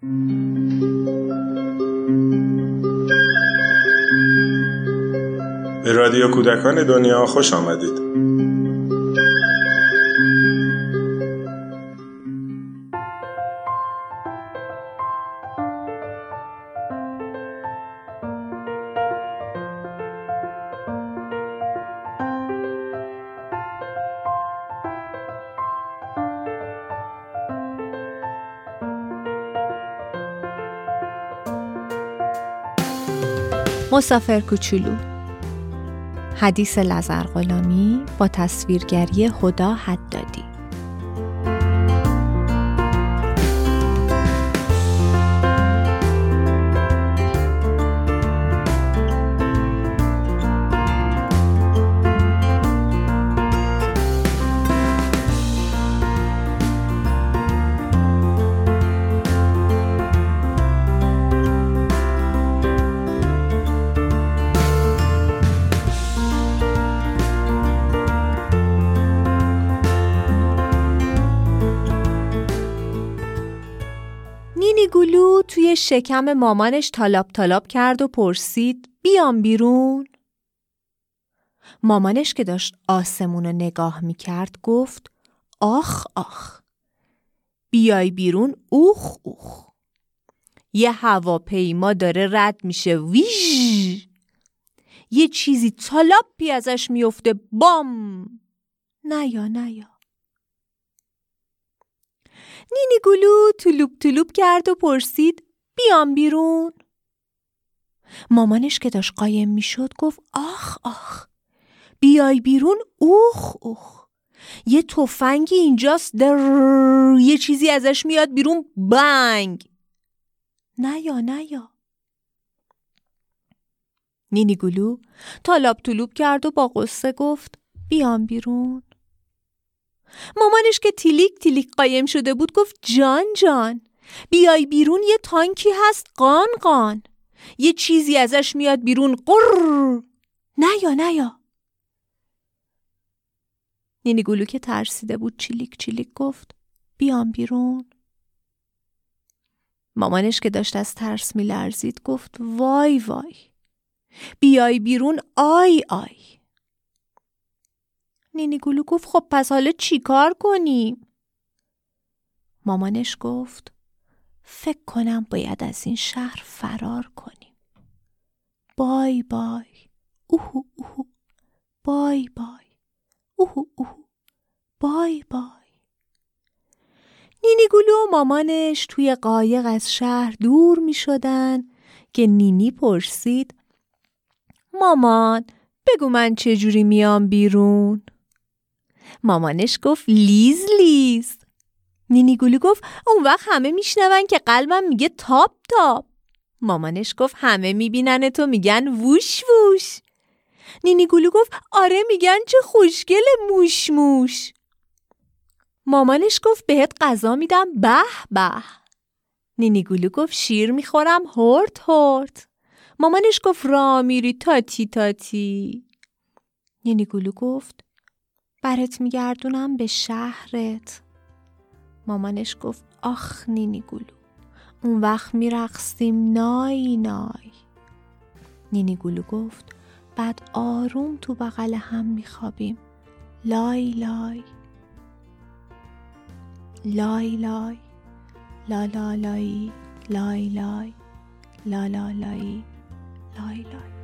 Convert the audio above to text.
به رادیو کودکان دنیا خوش آمدید. مسافر کوچولو، حدیث لزرغلامی، با تصویرگری خدا حد دادی. نینیگولو توی شکم مامانش تالاب تالاب کرد و پرسید بیام بیرون؟ مامانش که داشت آسمون رو نگاه میکرد گفت آخ آخ، بیای بیرون اوخ اوخ، یه هواپیما داره رد میشه، ویژ، یه چیزی تالاب پی ازش میفته، بام، نیا. نینیگولو تولوب تولوب کرد و پرسید بیام بیرون؟ مامانش که داشت قایم می شد گفت آخ آخ، بیای بیرون اوخ اوخ، یه تفنگی اینجاست، در یه چیزی ازش میاد بیرون، بنگ، نیا. نینیگولو تالاب تولوب کرد و با غصه گفت بیام بیرون؟ مامانش که تیلیک تیلیک قایم شده بود گفت جان، بیای بیرون یه تانکی هست، قان، یه چیزی ازش میاد بیرون، قرر، نیا. نینیگولو که ترسیده بود چیلیک چیلیک گفت بیام بیرون؟ مامانش که داشت از ترس میلرزید گفت وای، بیای بیرون آی. نینیگولو گفت خب پس حالا چی کار کنیم؟ مامانش گفت فکر کنم باید از این شهر فرار کنیم. بای، اوهو، بای، اوهو، بای. نینیگولو و مامانش توی قایق از شهر دور می شدن که نینی پرسید مامان بگو من چجوری میام بیرون؟ مامانش گفت لیز. نینیگولو گفت اون وقت همه میشنون که قلبم میگه تاب. مامانش گفت همه میبینن تو میگن ووش. نینیگولو گفت آره میگن چه خوشگل موش. مامانش گفت بهت غذا میدم به. نینیگولو گفت شیر میخورم هورت. مامانش گفت را میری تاتی. نینیگولو گفت برات میگردونم به شهرت. مامانش گفت آخ نینیگولو، اون وقت میرقصیم نای. نینیگولو گفت بعد آروم تو بغل هم میخوابیم، لای لا لا لای لای لای لای لای لای